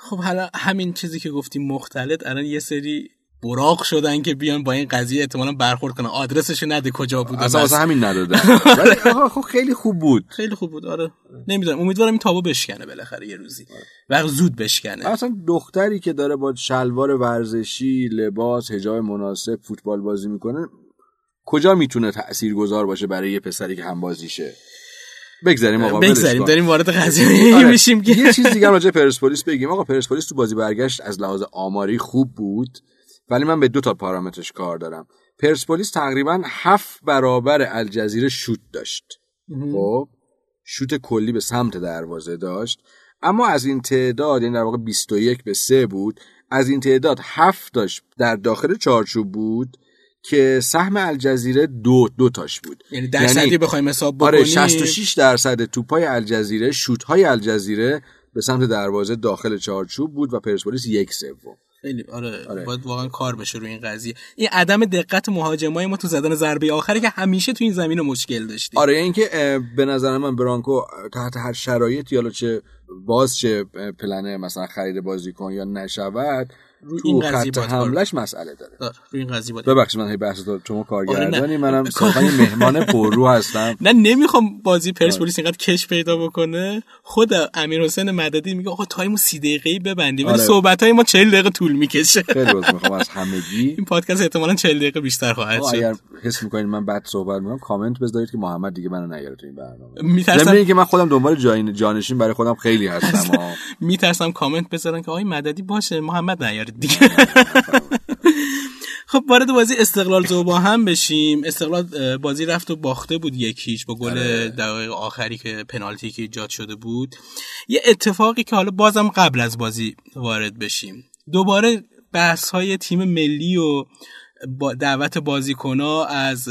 خب حالا همین چیزی که گفتیم مختلط، الان یه سری براق شدن که بیان با این قضیه احتمالاً برخورد کنن. آدرسش نده کجا بود اصلا همین ندادن. ولی خب خیلی خوب بود، خیلی خوب بود. آره نمیدونم، امیدوارم این تابو بشکنه بالاخره یه روزی. وقت زود بشکنه. اصلا دختری که داره با شلوار ورزشی، لباس، حجاب مناسب فوتبال بازی میکنه کجا میتونه تاثیرگذار باشه برای یه پسری که هم بازیشه؟ بگذاریم داریم وارد قضیه میشیم. که یه چیز دیگه راجع پرسپولیس بگیم. آقا پرسپولیس تو بازی برگشت از لحاظ آماری خوب بود، ولی من به 2 تا پارامترش کار دارم. پرسپولیس تقریباً 7 برابر الجزیره شوت داشت. خب شوت کلی به سمت دروازه داشت، اما از این تعداد، یعنی در واقع 21-3 بود، از این تعداد 7 تاش در داخل چارچوب بود که سهم الجزیره 2 تاش بود. یعنی درصدی بخوایم حساب بکنیم، آره 66% توپای الجزیره، شوت‌های الجزیره به سمت دروازه داخل چارچوب بود و پرسپولیس 1/3. خیلی آره باید واقعا کار بشه روی این قضیه. این عدم دقت مهاجمای ما تو زدن ضربه آخره که همیشه تو این زمین مشکل داشتیم. آره اینکه به نظر من برانکو تحت هر شرایطی، حالا چه باز چه پلنه مثلا خرید بازیکن یا نشود، تو خط حملش مسئله داره. روی این قضیه بود. ببخشید من هی بحث تو شما کارگردانی، منم صاحب مهمان پررو هستم. نه نمیخوام بازی پرسپولیس اینقدر کش پیدا بکنه. خود امیرحسین مددی میگه آقا تایم 30 دقیقه‌ای ببندیم، ولی صحبت‌های ما 40 دقیقه طول میکشه. خیلی عذر میخوام از همگی. این پادکست احتمالاً 40 دقیقه بیشتر خواهد شد. اگر حس میکنین من بد صحبت میکنم کامنت بذارید که محمد دیگه منو نیاره تو این برنامه. میترسم نمیگه که من خودم دنبال جانشین برای خودم خیلی هستم. میترسم کامنت بذارن که آقای مددی باشه محمد نیاره. خب وارد بازی استقلال زوبا هم بشیم. استقلال بازی رفت و باخته بود 1-0 با گل دقیقه آخری که پنالتی که ایجاد شده بود. یه اتفاقی که حالا بازم قبل از بازی وارد بشیم، دوباره بحث های تیم ملی و دعوت بازیکن‌ها از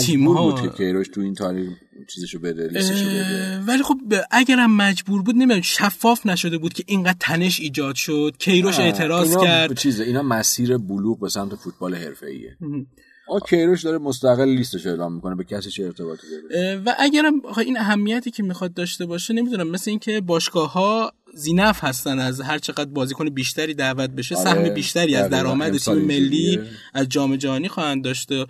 تیم‌ها بود که کیروش تو این تاریخ چیزشو بده لیستشو بده، ولی خب اگرم مجبور بود نمیدونم شفاف نشده بود که اینقدر تنش ایجاد شد. کیروش اعتراض کرد چیزه، اینا مسیر بلوغ به سمت فوتبال حرفه‌ایه. کیروش داره مستقل لیستش اعلام میکنه، به کسی چه ارتباطی داره؟ و اگرم این اهمیتی که میخواد داشته باشه نمیدونم، مثل اینکه باشگاه‌ها زینف هستن، از هر چقدر بازیکن بیشتری دعوت بشه سهم بیشتری از درآمد تیم ملی از جام جهانی خواهند داشته.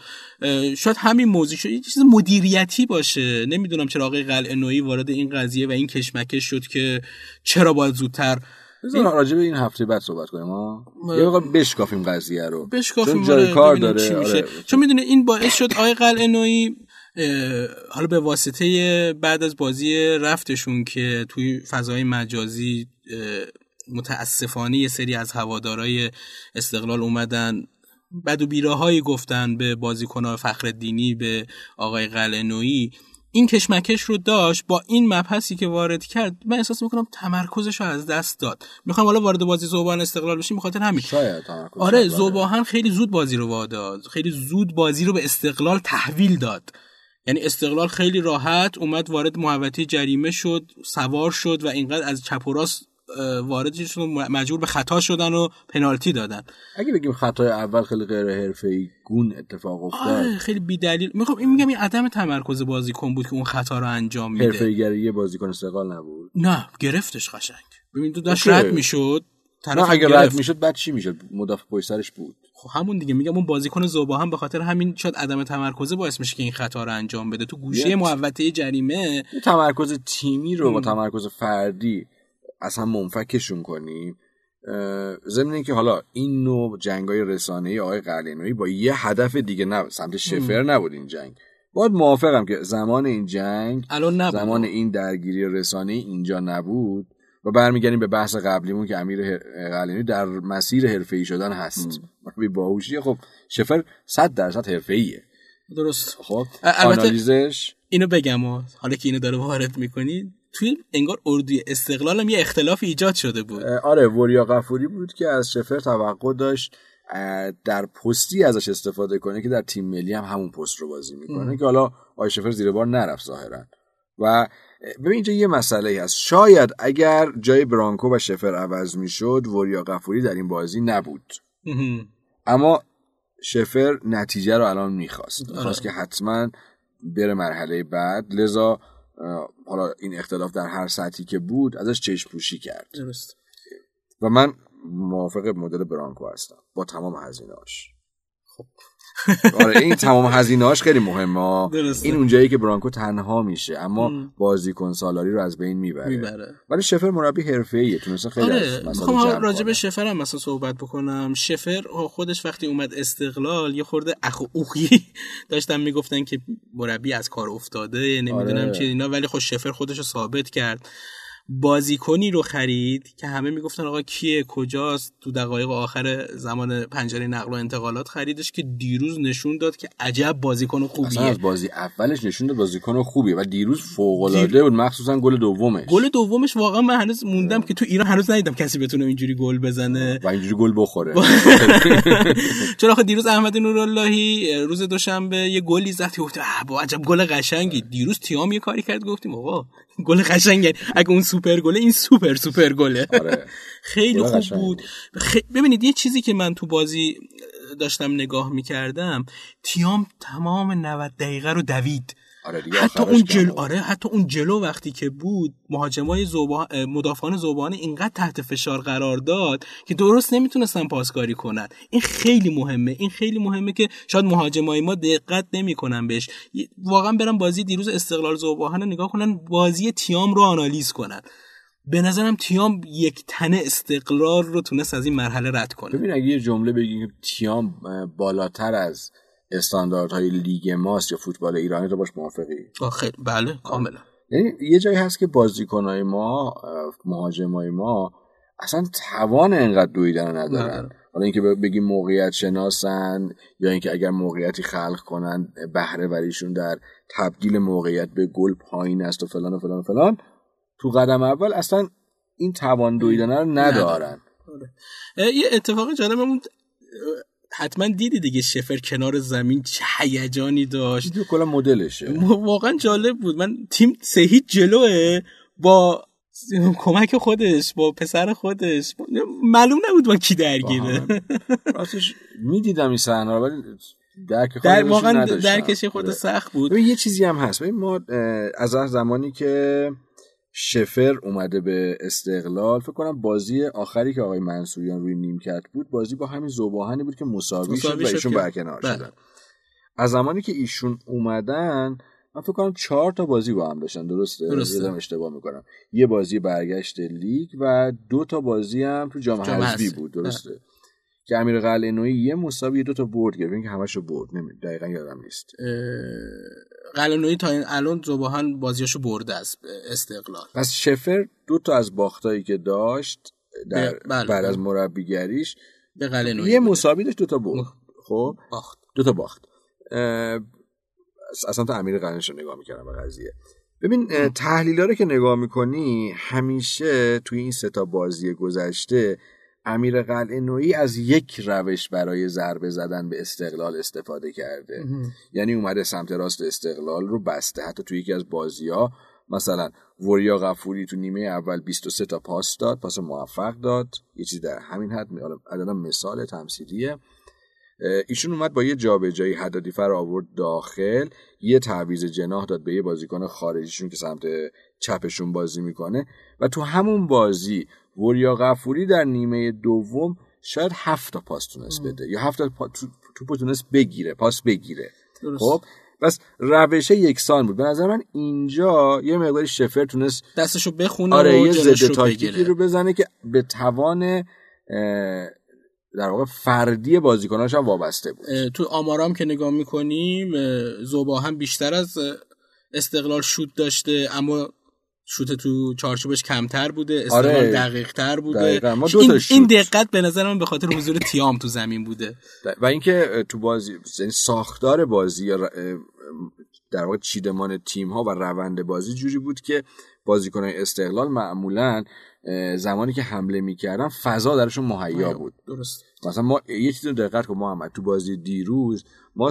شاید همین موضوع شد یه چیز مدیریتی باشه. نمیدونم چرا آقای قلعه‌نویی وارد این قضیه و این کشمکش شد که چرا باید زودتر. بذار راجع به این هفته بعد صحبت کنیم ها، یه وقت بشکافیم قضیه رو، چون جای کار داره. چون میدونه این باعث شد آقای قلعه‌نویی حالا به واسطه بعد از بازی رفتشون که توی فضای مجازی متاسفانه یه سری از هوادارای استقلال اومدن بد و بیراهایی گفتن به بازیکن‌ها، فخرالدینی به آقای قلعه‌نویی، این کشمکش رو داشت. با این مبحثی که وارد کرد من احساس میکنم تمرکزش رو از دست داد. میخوام حالا وارد بازی ذوب‌آهن استقلال بشیم بخاطر همین. آره ذوب‌آهن خیلی زود بازی رو واداد، خیلی زود بازی رو به استقلال تحویل داد. یعنی استقلال خیلی راحت اومد وارد محوطه جریمه شد، سوار شد و اینقدر از چپ و راست واردشون مجبور به خطا شدن و پنالتی دادن. اگه بگیم خطای اول خیلی غیر حرفه‌ای گون اتفاق افتاد، خیلی بی‌دلیل. میگم این عدم تمرکز بازیکن بود که اون خطا رو انجام میده. حرفه‌ایگری بازیکن استقلال نبود. نه گرفتش قشنگ. ببین تو داشت رد میشد. نه اگه رد میشد بعد چی میشد؟ مدافع پشت سرش بود. خب همون دیگه میگم اون بازیکن ذوب‌آهن به خاطر همین شاید عدم تمرکزه باعث میشه که این خطا رو انجام بده تو گوشه محوطه جریمه. تمرکز تیمی رو با تمرکز فردی اصلا منفکشون کنیم. ضمن اینکه حالا این نوع جنگ‌های رسانه‌ای آقای قلعه‌نویی با یه هدف دیگه نه سمت شفر نبود این جنگ. باید موافقم که زمان این جنگ زمان این درگیری رسانه‌ای اینجا نبود و برمیگردیم به بحث قبلیمون که امیر قلعه‌نویی در مسیر حرفه‌ای شدن هست. بی باهوشی. خب شفر 100% حرفه‌ایه. درست. خب آنالیزش اینو بگم حالا که اینو داره وارد می‌کنید، توی انگار اردوی استقلال هم یه اختلافی ایجاد شده بود. آره وریا غفوری بود که از شفر توقع داشت در پستی ازش استفاده کنه که در تیم ملی هم همون پست رو بازی میکنه که حالا آی شفر زیر بار نرفت ظاهرا. و ببین اینجا یه مسئله هست، شاید اگر جای برانکو و شفر عوض میشد وریا غفوری در این بازی نبود. اما شفر نتیجه رو الان میخواست که حتما بره مرحله بعد، لذا حالا این اختلاف در هر سطحی که بود ازش چشم پوشی کرد. درست. و من موافق مدل برانکو هستم با تمام هزینه‌اش. خب آره این تمام هزینه‌اش خیلی مهمه. درسته. این اونجایی که برانکو تنها میشه اما بازیکن سالاری رو از بین میبره. ولی شفر مربی حرفه‌ایه، تونسته خیلی مثلا راجع به شفر هم مثلا صحبت بکنم. شفر خودش وقتی اومد استقلال یه خورده اخوخی داشتن میگفتن که مربی از کار افتاده نمیدونم چی اینا، ولی خب شفر خودش رو ثابت کرد. بازیکنی رو خرید که همه میگفتن آقا کیه کجاست، تو دقایق آخر زمان پنجره نقل و انتقالات خریدش که دیروز نشون داد که عجب بازیکن خوبیه. اصلا از بازی اولش نشون داد بازیکن خوبیه و دیروز فوق العاده بود، مخصوصا گل دومش واقعا من هنوز موندم که تو ایران هنوز ندیدم کسی بتونه اینجوری گل بزنه و اینجوری گل بخوره. چرا آخه دیروز احمد نوراللهی روز دوشنبه یه گلی زد گفت عجب گل قشنگی. دیروز تیام یه کاری کرد گفتیم آقا گل قشنگه، اگه اون سوپر گله، این سوپر گله. آره. خیلی خوب بود. ببینید یه چیزی که من تو بازی داشتم نگاه میکردم، تیام تمام 90 دقیقه رو دوید. آره حتی اون جلو وقتی که بود مهاجمای مدافعان ذوب‌آهن اینقدر تحت فشار قرار داد که درست نمیتونستن پاسکاری کنن. این خیلی مهمه که شاید مهاجمای ما دقت نمیکنن بهش. واقعا برام بازی دیروز استقلال ذوب‌آهن نگاه کنن، بازی تیام رو آنالیز کنن. به نظرم تیام یک تنه استقلال رو تونست از این مرحله رد کنه. ببین اگه یه جمله بگیم تیام بالاتر از استانداردهای لیگ ماست یا فوتبال ایرانی، تو باش موافقی؟ خیلی بله، کاملا. یعنی یه جایی هست که بازیکنای ما، مهاجمای ما اصلا توان انقدر دویدن ندارن. حالا اینکه بگیم موقعیت شناسن یا اینکه اگر موقعیتی خلق کنن بهره وریشون در تبدیل موقعیت به گل پایین است و فلان و فلان و فلان، تو قدم اول اصلا این توان دویدن رو ندارن. یه اتفاق جالبمون حتما دیدی دیگه، شفر کنار زمین چه هیجانی داشت. این کلا مدلشه. واقعا جالب بود. من تیم 3-0 جلوه، با کمک خودش، با پسر خودش، معلوم نبود با کی درگیره. راستش میدیدم این صحنه رو، ولی درک خودش نداشت. درکش خود سخت بود. یه چیزی هم هست، ما از زمانی که شفر اومده به استقلال، فکر کنم بازی آخری که آقای منصوریان روی نیمکت بود، بازی با همین ذوب‌آهنی بود که مساوی شد و ایشون برکنار شدن. از زمانی که ایشون اومدن من فکر کنم 4 تا بازی با هم داشتن، درسته؟ دارم اشتباه میکنم. یه بازی برگشت لیگ و 2 تا بازی هم تو جام حذفی بود، درسته؟ که امیر قلعه‌نویی یه مساوی 2 تا برد گرفت، اینکه همشو برد نمیدونم دقیقاً یادم نیست. قلعه‌نویی تا این الان ذوب‌آهن بازیاشو برده است استقلال. پس شفر 2 تا از باختایی که داشت در بعد از مربیگریش به قلعه‌نویی یه مساوی داشت، 2 تا برد. خب 2 تا باخت. اصلا تا امیر قلعه‌نوییشو نگاه می‌کردم به قضیه. ببین تحلیل‌ها رو که نگاه می‌کنی، همیشه توی این 3 تا بازی گذشته امیر قلعه‌نویی از یک روش برای ضربه زدن به استقلال استفاده کرده. یعنی اومده سمت راست استقلال رو بسته. حتی توی یکی از بازی‌ها مثلا وریا غفوری تو نیمه اول 23 تا پاس داد، پاس موفق داد، یه چیز در همین حد. الان مثال تمثیلیه. ایشون اومد با یه جابجایی حدادی فر آورد داخل، یه تعویض جناح داد به یه بازیکن خارجیشون که سمت چپشون بازی میکنه و تو همون بازی وریا غفوری در نیمه دوم شاید 7 تا پاس تونست بده یا 7 تا توپ تونست بگیره، پاس بگیره. خب بس روش یکسان بود. به نظر من اینجا یه مقداری شفر تونست دستشو بخونه، یه ضد تاکتیکی رو بزنه که به توان در واقع فردی بازیکناش هم وابسته بود. تو آمارام که نگاه میکنیم ذوب‌آهن بیشتر از استقلال شوت داشته، اما شوت تو چارچوبش کمتر بوده، استقلال دقیق‌تر بوده. این دقت به نظر من به خاطر حضور تیام تو زمین بوده و اینکه تو بازی ساختار بازی یا در واقع چیدمان تیم‌ها و روند بازی جوری بود که بازیکن‌های استقلال معمولاً زمانی که حمله می‌کردن فضا درشون مهیا بود. درست. مثلا ما یه چیز رو دقت کن محمد، تو بازی دیروز ما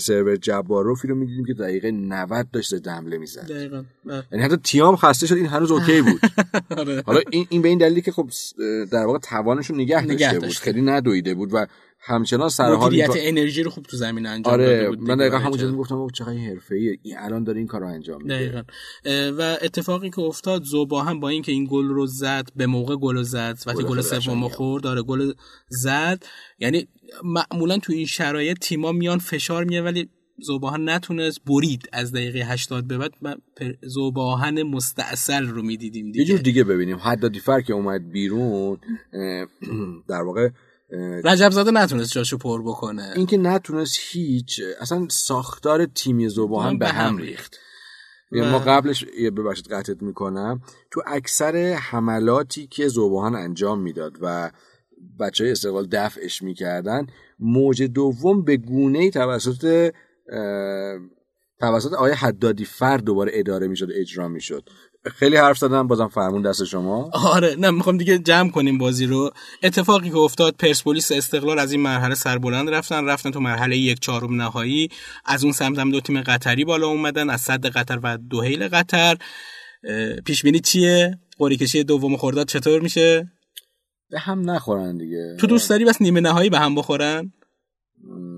سرور جباروفی رو می‌دیدیم که دقیقه 90 داشت ضد حمله می‌زد. دقیقاً. یعنی حتی تیام خسته شد، این هنوز اوکی بود. حالا این به این دلیلی که خب در واقع توانشون نگه داشته بود، خیلی ندویده بود و همچنان سرحال مدیریت انرژی رو خوب تو زمین انجام داده بود. من دقیقاً همونجا گفتم چقدر این حرفه‌ایه، این الان داره این کارو انجام میده. دقیقاً. و اتفاقی که افتاد، ذوب‌آهن با اینکه این گل رو زد، به موقع گل رو زد، وقتی گل سومو خورد داره گل زد. یعنی معمولاً تو این شرایط تیم‌ها میان فشار میان، ولی ذوب‌آهن نتونست، برید. از دقیقه 80 به بعد ذوب‌آهن مستعسل رو می‌دیدیم دیگه. یه جور دیگه ببینیم حدادی فرق اومد بیرون، در واقع رجب زاده نتونست جاشو پر بکنه. این که نتونست هیچ، اصلا ساختار تیمی ذوب‌آهن به هم ریخت. ما قبلش ببخشید قطعت میکنم، تو اکثر حملاتی که ذوب‌آهن انجام میداد و بچهای استقلال دفعش میکردن، موج دوم به گونه‌ای توسط آقای حدادیفرد دوباره اداره میشد، اجرا میشد. خیلی حرف زدم، بازم فرمون دست شما. آره نه، میخوام دیگه جمع کنیم بازی رو. اتفاقی که افتاد، پرسپولیس استقلال از این مرحله سربلند رفتن تو مرحله 1/4 نهایی. از اون سمت هم 2 تیم قطری بالا اومدن، از صدر قطر و 2 هیل قطر. پیش بینی چیه؟ قرعه کشی دوم خرداد چطور میشه؟ به هم نخورن دیگه. تو دوست داری بس نیمه نهایی به هم بخورن؟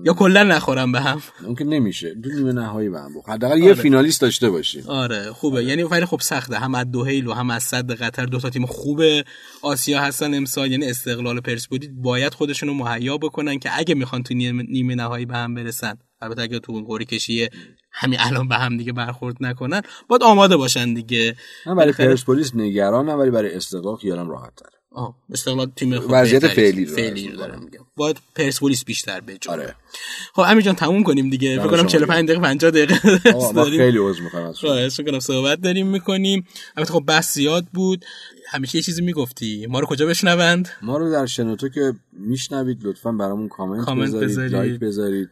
یا کلا نخورن به هم؟ ممکن نمیشه. دو نیمه نهایی به هم بخورن. حداقل یه فینالیست داشته باشیم. آره خوبه. یعنی ولی خب سخته. هم از دوحیل و هم از صد قطر دو تا تیم خوبه آسیا هستن امسال، یعنی استقلال و پرسپولیس باید خودشونو مهیا بکنن که اگه میخوان تو نیمه نهایی به هم برسن، البته اگه تو اون قرعه کشی همین الان به هم دیگه برخورد نکنن، باید آماده باشن دیگه. من برای پرسپولیس نگرانم ولی برای استقلال خیالم راحت تره. استقلال تیم خوب وضعیت فعلی رو دارم میگم. باید پرسپولیس بیشتر بجنبه. آره. خب امیر جان تموم کنیم دیگه. فکر کنم 45 دقیقه 50 دقیقه داریم. خیلی عذر می‌خوام. خواهش می‌کنم صحبت داریم می‌کنیم. البته خب بحث زیاد بود. همیشه یه چیزی میگفتی. ما رو کجا بشنوند؟ ما رو در شنوتو که میشنوید لطفاً برامون کامنت بذارید، لایک بذارید.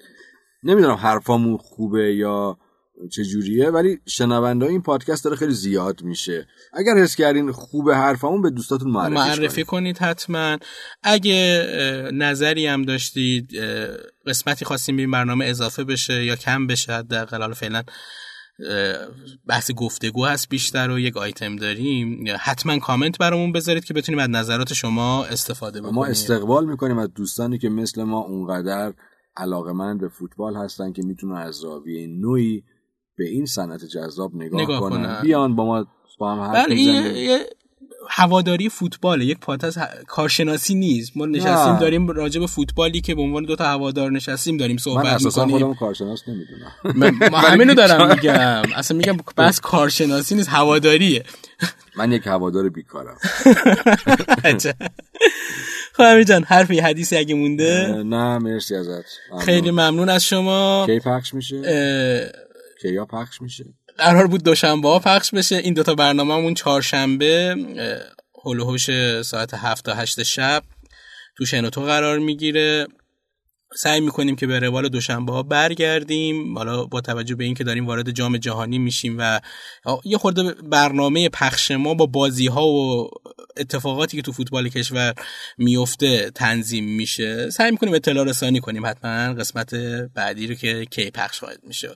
نمیدونم حرفامون خوبه یا چجوریه ولی شنونده این پادکست داره خیلی زیاد میشه. اگر حس کردین خوبه حرفامون به دوستاتون معرفی کنید حتما. اگه نظری هم داشتید، قسمتی خواستیم به این برنامه اضافه بشه یا کم بشه، در قلال فعلا بحث گفتگو هست بیشتر و یک آیتم داریم، حتما کامنت برامون بذارید که بتونیم از نظرات شما استفاده بکنیم. ما استقبال میکنیم از دوستانی که مثل ما اونقدر علاقه‌مند به فوتبال هستن که میتونن از زاویه نوعی به این صنعت جذاب نگاه کنن. بیان با ما با هم حرف بزنیم. یه هواداری فوتباله، یک پادکست کارشناسی نیست. ما نشستیم داریم راجع به فوتبالی که به عنوان دو تا هوادار نشستیم داریم صحبت می‌کنیم. من اصلا خودم کارشناس نمیدونم. من همینو دارم میگم. اصلا میگم بس کارشناسی نیست، هواداریه. من یک هوادار بیکارم. خب امیر جان حرفی حدیثی اگه مونده؟ نه مرسی ازت. خیلی ممنون از شما. کی پخش میشه؟ کیا پخش میشه؟ قرار بود دوشنبه ها پخش بشه. این دوتا برنامه‌مون چهارشنبه هلوهوش ساعت 7 تا 8 شب تو شنوتو قرار میگیره. سعی میکنیم که به روال دوشنبه ها برگردیم، حالا با توجه به این که داریم وارد جام جهانی میشیم و یه خورده برنامه پخش ما با بازی ها و اتفاقاتی که تو فوتبال کشور میفته تنظیم میشه. سعی میکنیم اطلاع رسانی کنیم حتما قسمت بعدی رو که کی پخش خواهد میشه.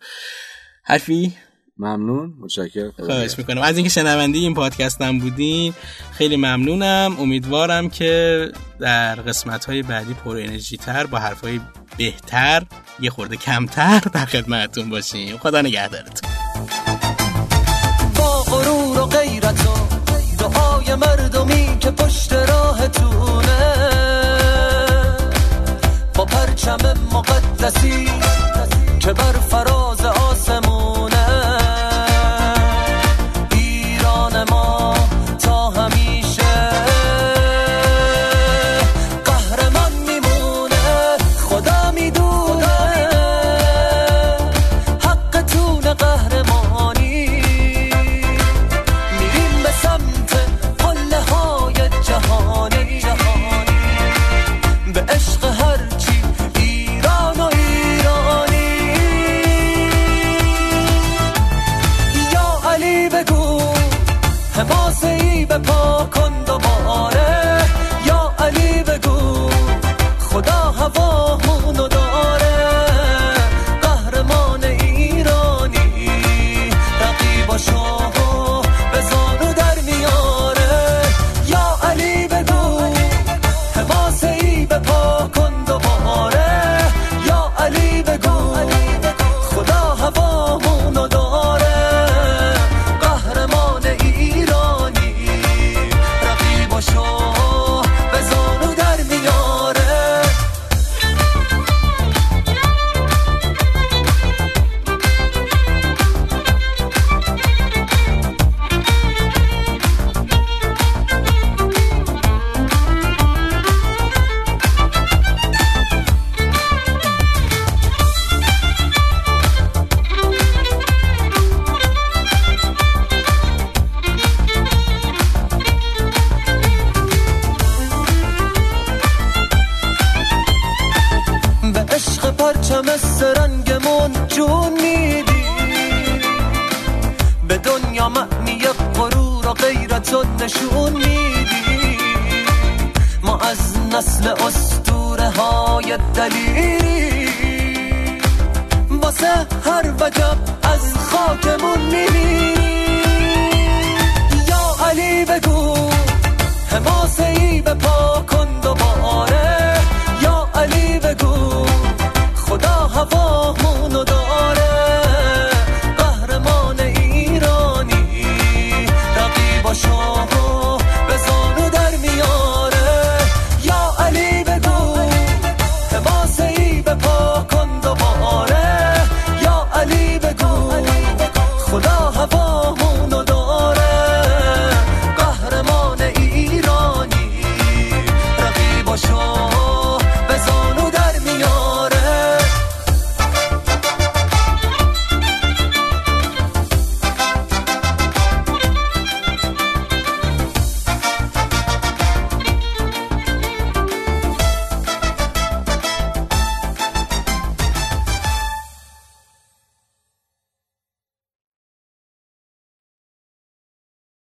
حرفی؟ ممنون، متشکرم. خواهش میکنم از اینکه شنونده این پادکست هم بودین. خیلی ممنونم. امیدوارم که در قسمت‌های بعدی پر انرژی تر با حرف‌های بهتر یه خورده کمتر در خدمتتون باشیم. خدا نگهدارتون. با غرور و غیرت و دعای مردمی که پشت راهتونه، با پرچم مقدسی که بر فراز آسمون علی بگو